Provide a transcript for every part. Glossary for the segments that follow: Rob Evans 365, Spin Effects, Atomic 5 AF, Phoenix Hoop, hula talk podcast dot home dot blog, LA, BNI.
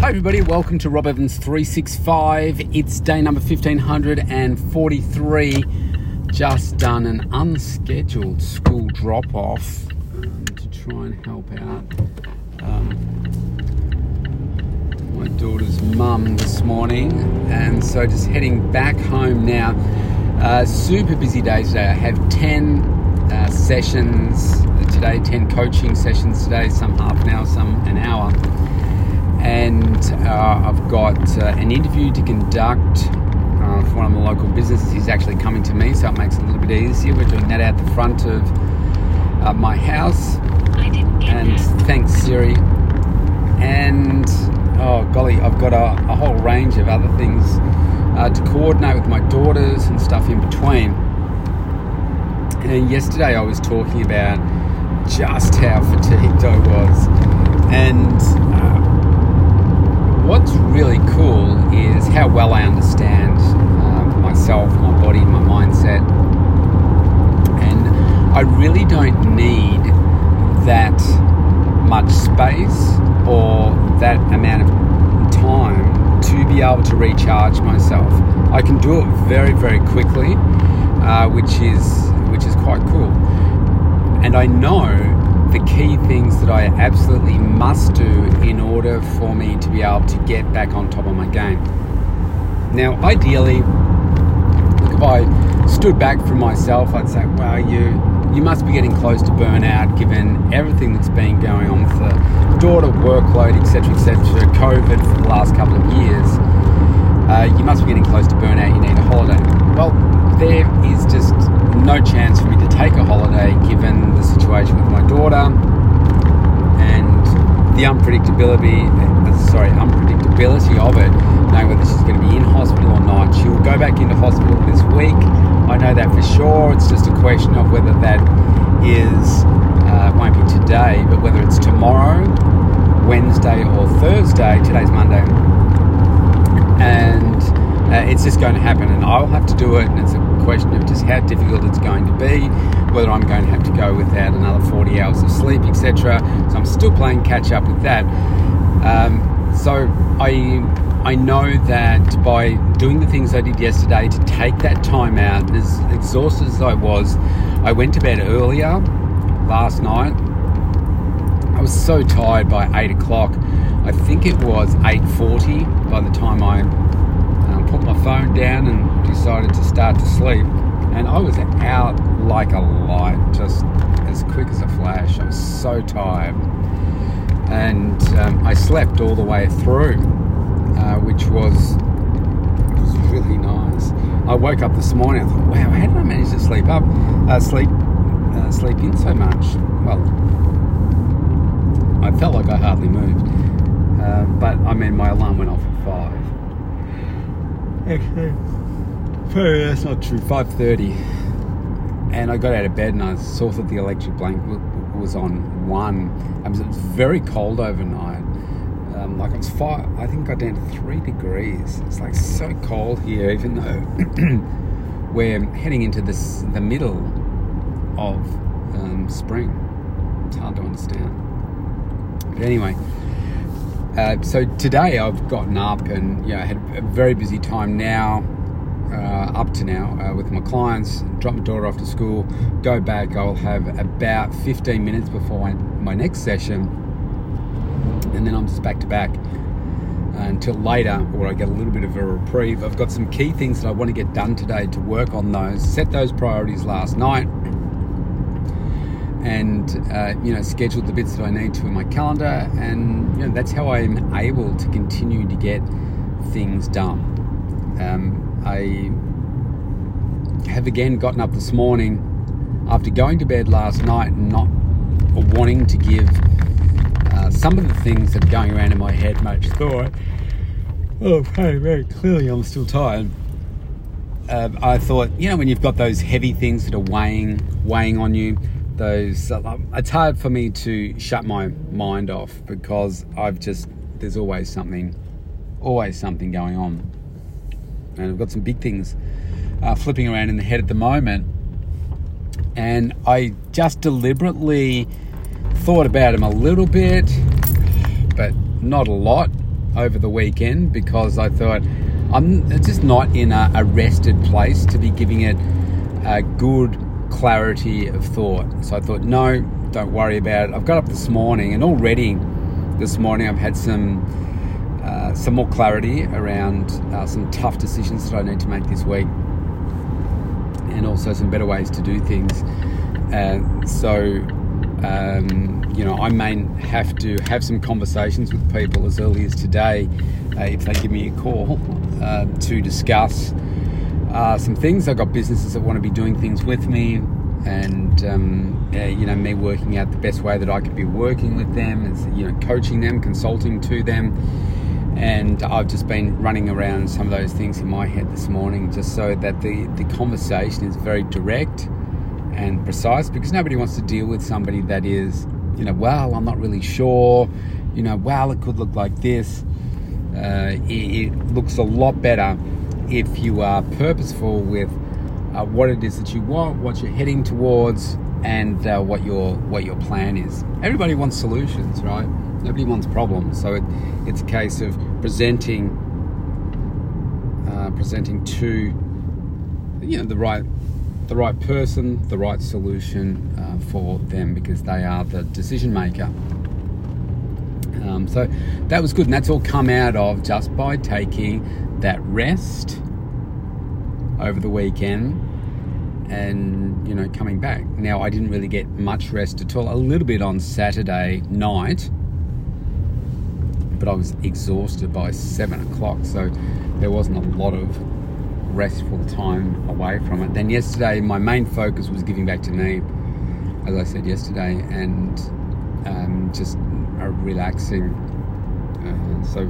Hi everybody, welcome to Rob Evans 365. It's day number 1543. Just done an unscheduled school drop-off to try and help out my daughter's mum this morning. And so just heading back home now. Super busy day today. I have 10 coaching sessions today, some half an hour, some an hour. And I've got an interview to conduct for one of the local businesses. He's actually coming to me, so it makes it a little bit easier. We're doing that out the front of my house. Thanks, Siri. And, oh, golly, I've got a whole range of other things to coordinate with my daughters and stuff in between. And yesterday I was talking about just how fatigued I was. And what's really cool is how well I understand myself, my body, my mindset, and I really don't need that much space or that amount of time to be able to recharge myself. I can do it very, very quickly, which is quite cool. And I know the key things that I absolutely must do in order for me to be able to get back on top of my game. Now, ideally, if I stood back from myself, I'd say, well, you must be getting close to burnout given everything that's been going on with the daughter, workload, etc., etc., COVID for the last couple of years. You must be getting close to burnout, you need a holiday. Well, there is just no chance for me to take a holiday given the situation with my daughter and the unpredictability of it, knowing whether she's going to be in hospital or not. She'll go back into hospital this week. I know that for sure. It's just a question of whether that is, won't be today, but whether it's tomorrow, Wednesday or Thursday. Today's Monday. And it's just going to happen, and I'll have to do it, and it's a question of just how difficult it's going to be, whether I'm going to have to go without another 40 hours of sleep, etc. So I'm still playing catch up with that. So I know that by doing the things I did yesterday to take that time out, as exhausted as I was, I went to bed earlier last night. I was so tired by 8 o'clock. I think it was 8:40 by the time I put my phone down and decided to start to sleep, and I was out like a light, just as quick as a flash. I was so tired, and I slept all the way through, which was really nice. I woke up this morning. I thought, wow, how did I manage to sleep in so much? Well, I felt like I hardly moved, but I mean, my alarm went off at 5. Actually, that's not true. 5:30, and I got out of bed and I saw that the electric blanket was on 1. It was very cold overnight. Like it was 5. I think it got down to 3 degrees. It's like so cold here, even though we're heading into the middle of spring. It's hard to understand. But anyway. So today I've gotten up and I had a very busy time up to now with my clients, drop my daughter off to school, go back. I'll have about 15 minutes before my next session, and then I'm just back to back until later where I get a little bit of a reprieve. I've got some key things that I want to get done today to work on those, set those priorities last night, and scheduled the bits that I need to in my calendar, and that's how I'm able to continue to get things done. I have again gotten up this morning after going to bed last night and not wanting to give some of the things that are going around in my head much thought. Very clearly I'm still tired. I thought, when you've got those heavy things that are weighing on you, it's hard for me to shut my mind off because there's always something going on, and I've got some big things flipping around in the head at the moment, and I just deliberately thought about them a little bit, but not a lot, over the weekend because I thought I'm just not in a rested place to be giving it a good clarity of thought. So I thought, no, don't worry about it. I've got up this morning, and already this morning I've had some more clarity around some tough decisions that I need to make this week, and also some better ways to do things. I may have to have some conversations with people as early as today if they give me a call to discuss some things. I've got businesses that want to be doing things with me, and me working out the best way that I could be working with them, is, coaching them, consulting to them. And I've just been running around some of those things in my head this morning, just so that the conversation is very direct and precise, because nobody wants to deal with somebody that is, well, I'm not really sure, well, it could look like this. It looks a lot better if you are purposeful with what it is that you want, what you're heading towards, and what your plan is. Everybody wants solutions, right? Nobody wants problems, so it's a case of presenting to the right person, the right solution for them, because they are the decision maker. So that was good, and that's all come out of just by taking that rest over the weekend, and coming back. Now I didn't really get much rest at all. A little bit on Saturday night. But I was exhausted by 7 o'clock, so there wasn't a lot of restful time away from it. Then yesterday, my main focus was giving back to me, as I said yesterday, and just relaxing. So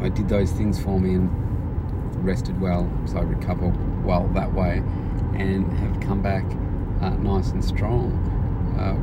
I did those things for me and rested well, so I recover well that way, and have come back nice and strong,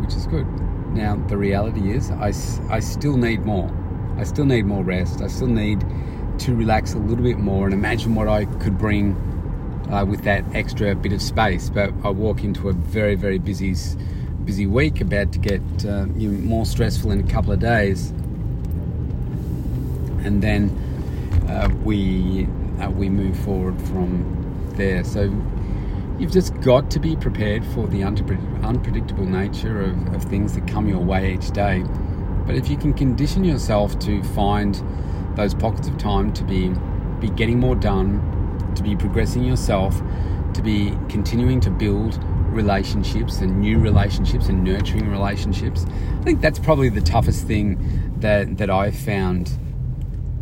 which is good. Now, the reality is I still need more. I still need more rest. I still need to relax a little bit more and imagine what I could bring with that extra bit of space. But I walk into a very, very busy week, about to get more stressful in a couple of days. And then we move forward from there. So you've just got to be prepared for the unpredictable nature of things that come your way each day. But if you can condition yourself to find those pockets of time to be getting more done, to be progressing yourself, to be continuing to build relationships and new relationships and nurturing relationships, I think that's probably the toughest thing that I found.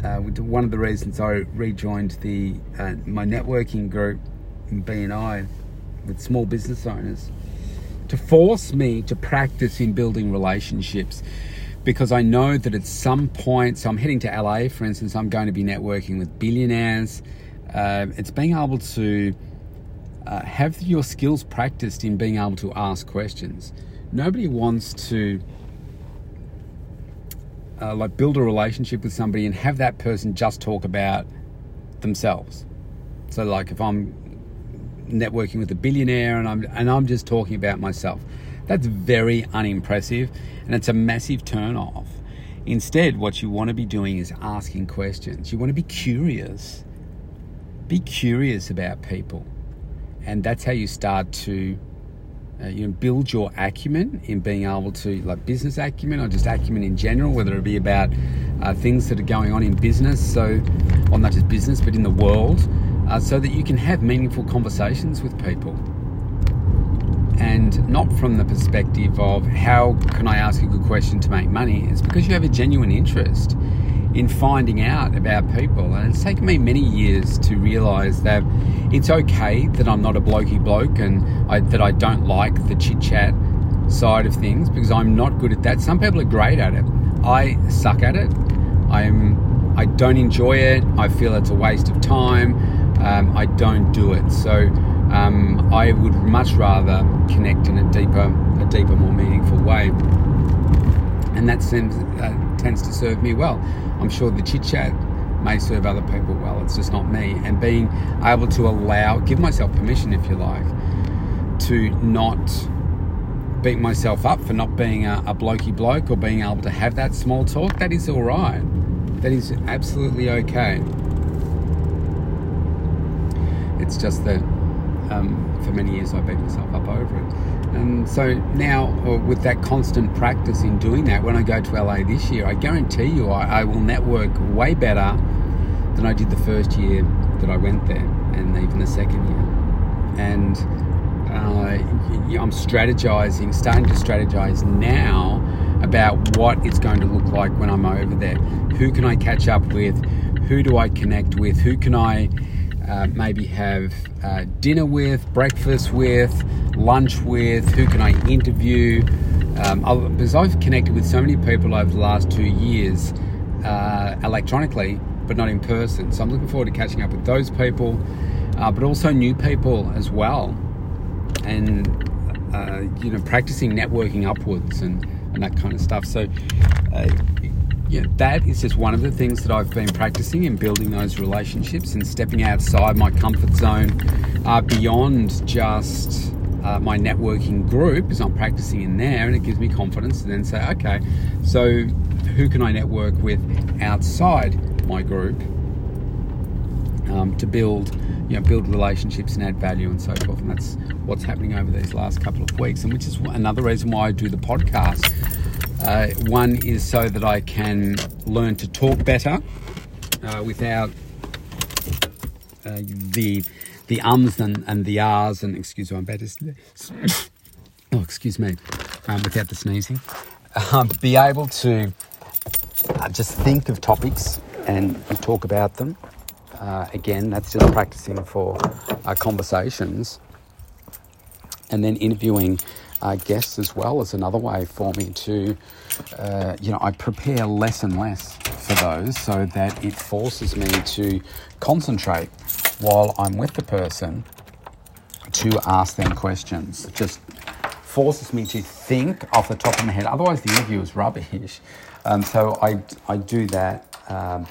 One of the reasons I rejoined my networking group in BNI with small business owners, to force me to practice in building relationships. Because I know that at some point, so I'm heading to LA, for instance, I'm going to be networking with billionaires. It's being able to have your skills practiced in being able to ask questions. Nobody wants to build a relationship with somebody and have that person just talk about themselves. So if I'm networking with a billionaire and I'm just talking about myself, that's very unimpressive, and it's a massive turn-off. Instead, what you want to be doing is asking questions. You want to be curious. Be curious about people. And that's how you start to build your acumen in being able to, business acumen or just acumen in general, whether it be about things that are going on in business, or not just business, but in the world, so that you can have meaningful conversations with people. And not from the perspective of how can I ask a good question to make money. It's because you have a genuine interest in finding out about people. And it's taken me many years to realise that it's okay that I'm not a blokey bloke, and that I don't like the chit-chat side of things, because I'm not good at that. Some people are great at it. I suck at it. I don't enjoy it. I feel it's a waste of time. I don't do it. So I would much rather connect in a deeper, more meaningful way, and that tends to serve me well. I'm sure the chit chat may serve other people well. It's just not me. And being able to give myself permission, if you like, to not beat myself up for not being a blokey bloke or being able to have that small talk. That is all right. That is absolutely okay. It's just that for many years I beat myself up over it. And so now, with that constant practice in doing that, when I go to LA this year, I guarantee you I will network way better than I did the first year that I went there, and even the second year. And I'm starting to strategize now about what it's going to look like when I'm over there. Who can I catch up with? Who do I connect with? Who can I maybe have dinner with, breakfast with, lunch with? Who can I interview? Because I've connected with so many people over the last 2 years electronically, but not in person. So I'm looking forward to catching up with those people, but also new people as well. And, practicing networking upwards and that kind of stuff. So, that is just one of the things that I've been practicing in building those relationships and stepping outside my comfort zone beyond just my networking group, because I'm practicing in there, and it gives me confidence to then say, okay, so who can I network with outside my group to build relationships and add value and so forth. And that's what's happening over these last couple of weeks, and which is another reason why I do the podcast. One is so that I can learn to talk better without the ums and the ahs, and excuse me, I'm better. Oh, excuse me, without the sneezing. Be able to just think of topics and talk about them. Again, that's just practicing for conversations, and then interviewing guests as well is another way for me to, I prepare less and less for those, so that it forces me to concentrate while I'm with the person to ask them questions. It just forces me to think off the top of my head. Otherwise, the interview is rubbish. So I do that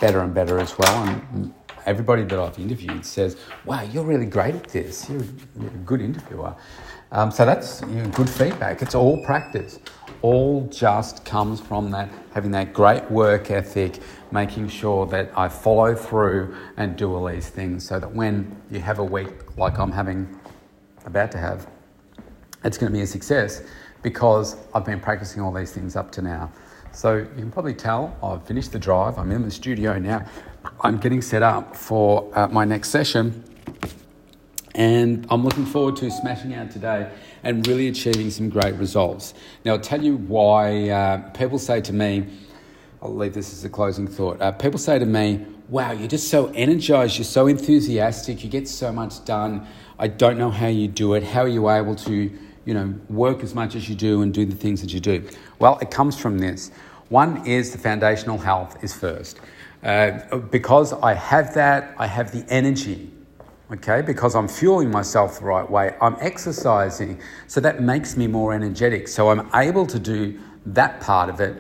better and better as well. And everybody that I've interviewed says, wow, you're really great at this. You're a good interviewer. So that's good feedback. It's all practice. All just comes from that, having that great work ethic, making sure that I follow through and do all these things, so that when you have a week like I'm about to have, it's going to be a success because I've been practicing all these things up to now. So you can probably tell I've finished the drive. I'm in the studio now. I'm getting set up for my next session. And I'm looking forward to smashing out today and really achieving some great results. Now, I'll tell you why people say to me, I'll leave this as a closing thought. People say to me, wow, you're just so energized. You're so enthusiastic. You get so much done. I don't know how you do it. How are you able to, work as much as you do and do the things that you do? Well, it comes from this. One is the foundational health is first. Because I have that, I have the energy. Okay, because I'm fueling myself the right way, I'm exercising, so that makes me more energetic. So I'm able to do that part of it.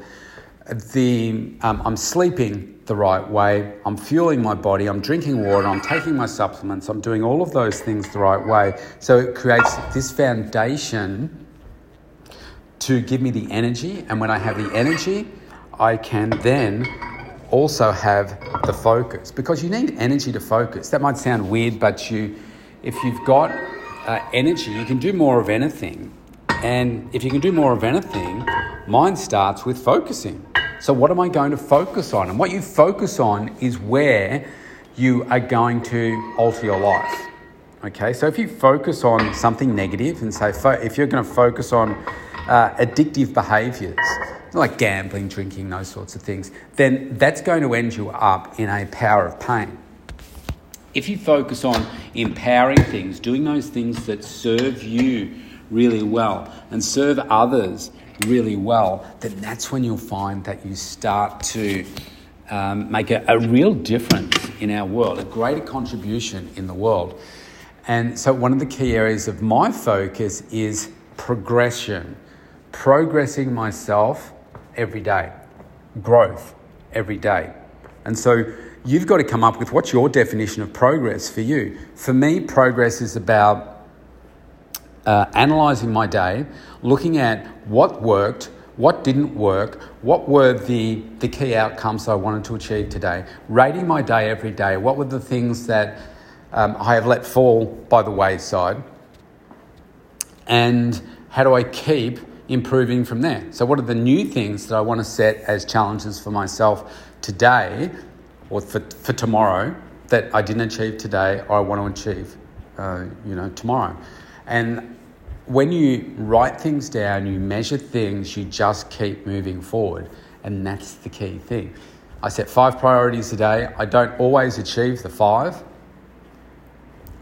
I'm sleeping the right way, I'm fueling my body, I'm drinking water, I'm taking my supplements, I'm doing all of those things the right way. So it creates this foundation to give me the energy. And when I have the energy, I can then also have the focus, because you need energy to focus. That might sound weird, but if you've got energy, you can do more of anything. And if you can do more of anything, mine starts with focusing. So what am I going to focus on? And what you focus on is where you are going to alter your life. Okay, so if you focus on something negative, and say if you're going to focus on addictive behaviours, like gambling, drinking, those sorts of things, then that's going to end you up in a power of pain. If you focus on empowering things, doing those things that serve you really well and serve others really well, then that's when you'll find that you start to make a real difference in our world, a greater contribution in the world. And so one of the key areas of my focus is progression. Progressing myself every day, growth every day. And so you've got to come up with what's your definition of progress for you. For me, progress is about analysing my day, looking at what worked, what didn't work, what were the key outcomes I wanted to achieve today, rating my day every day, what were the things that I have let fall by the wayside, and how do I keep improving from there? So what are the new things that I want to set as challenges for myself today or for tomorrow that I didn't achieve today or I want to achieve tomorrow? And when you write things down, you measure things, you just keep moving forward. And that's the key thing. I set 5 priorities a day. I don't always achieve the 5,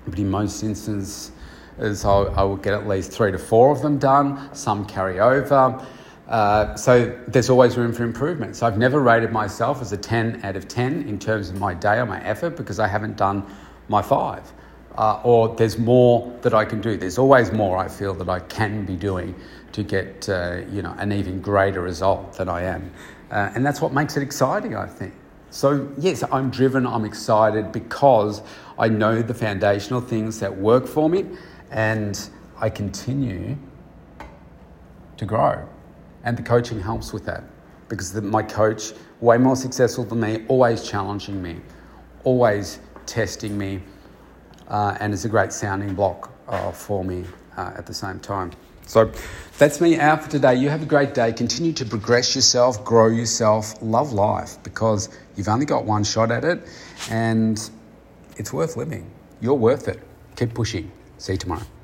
but in most instances, I will get at least 3 to 4 of them done. Some carry over. So there's always room for improvement. So I've never rated myself as a 10 out of 10 in terms of my day or my effort because I haven't done my 5. Or there's more that I can do. There's always more I feel that I can be doing to get an even greater result than I am. And that's what makes it exciting, I think. So yes, I'm driven, I'm excited because I know the foundational things that work for me and I continue to grow. And the coaching helps with that because my coach, way more successful than me, always challenging me, always testing me, and is a great sounding block for me at the same time. So that's me out for today. You have a great day. Continue to progress yourself, grow yourself, love life because you've only got one shot at it and it's worth living. You're worth it. Keep pushing. See you tomorrow.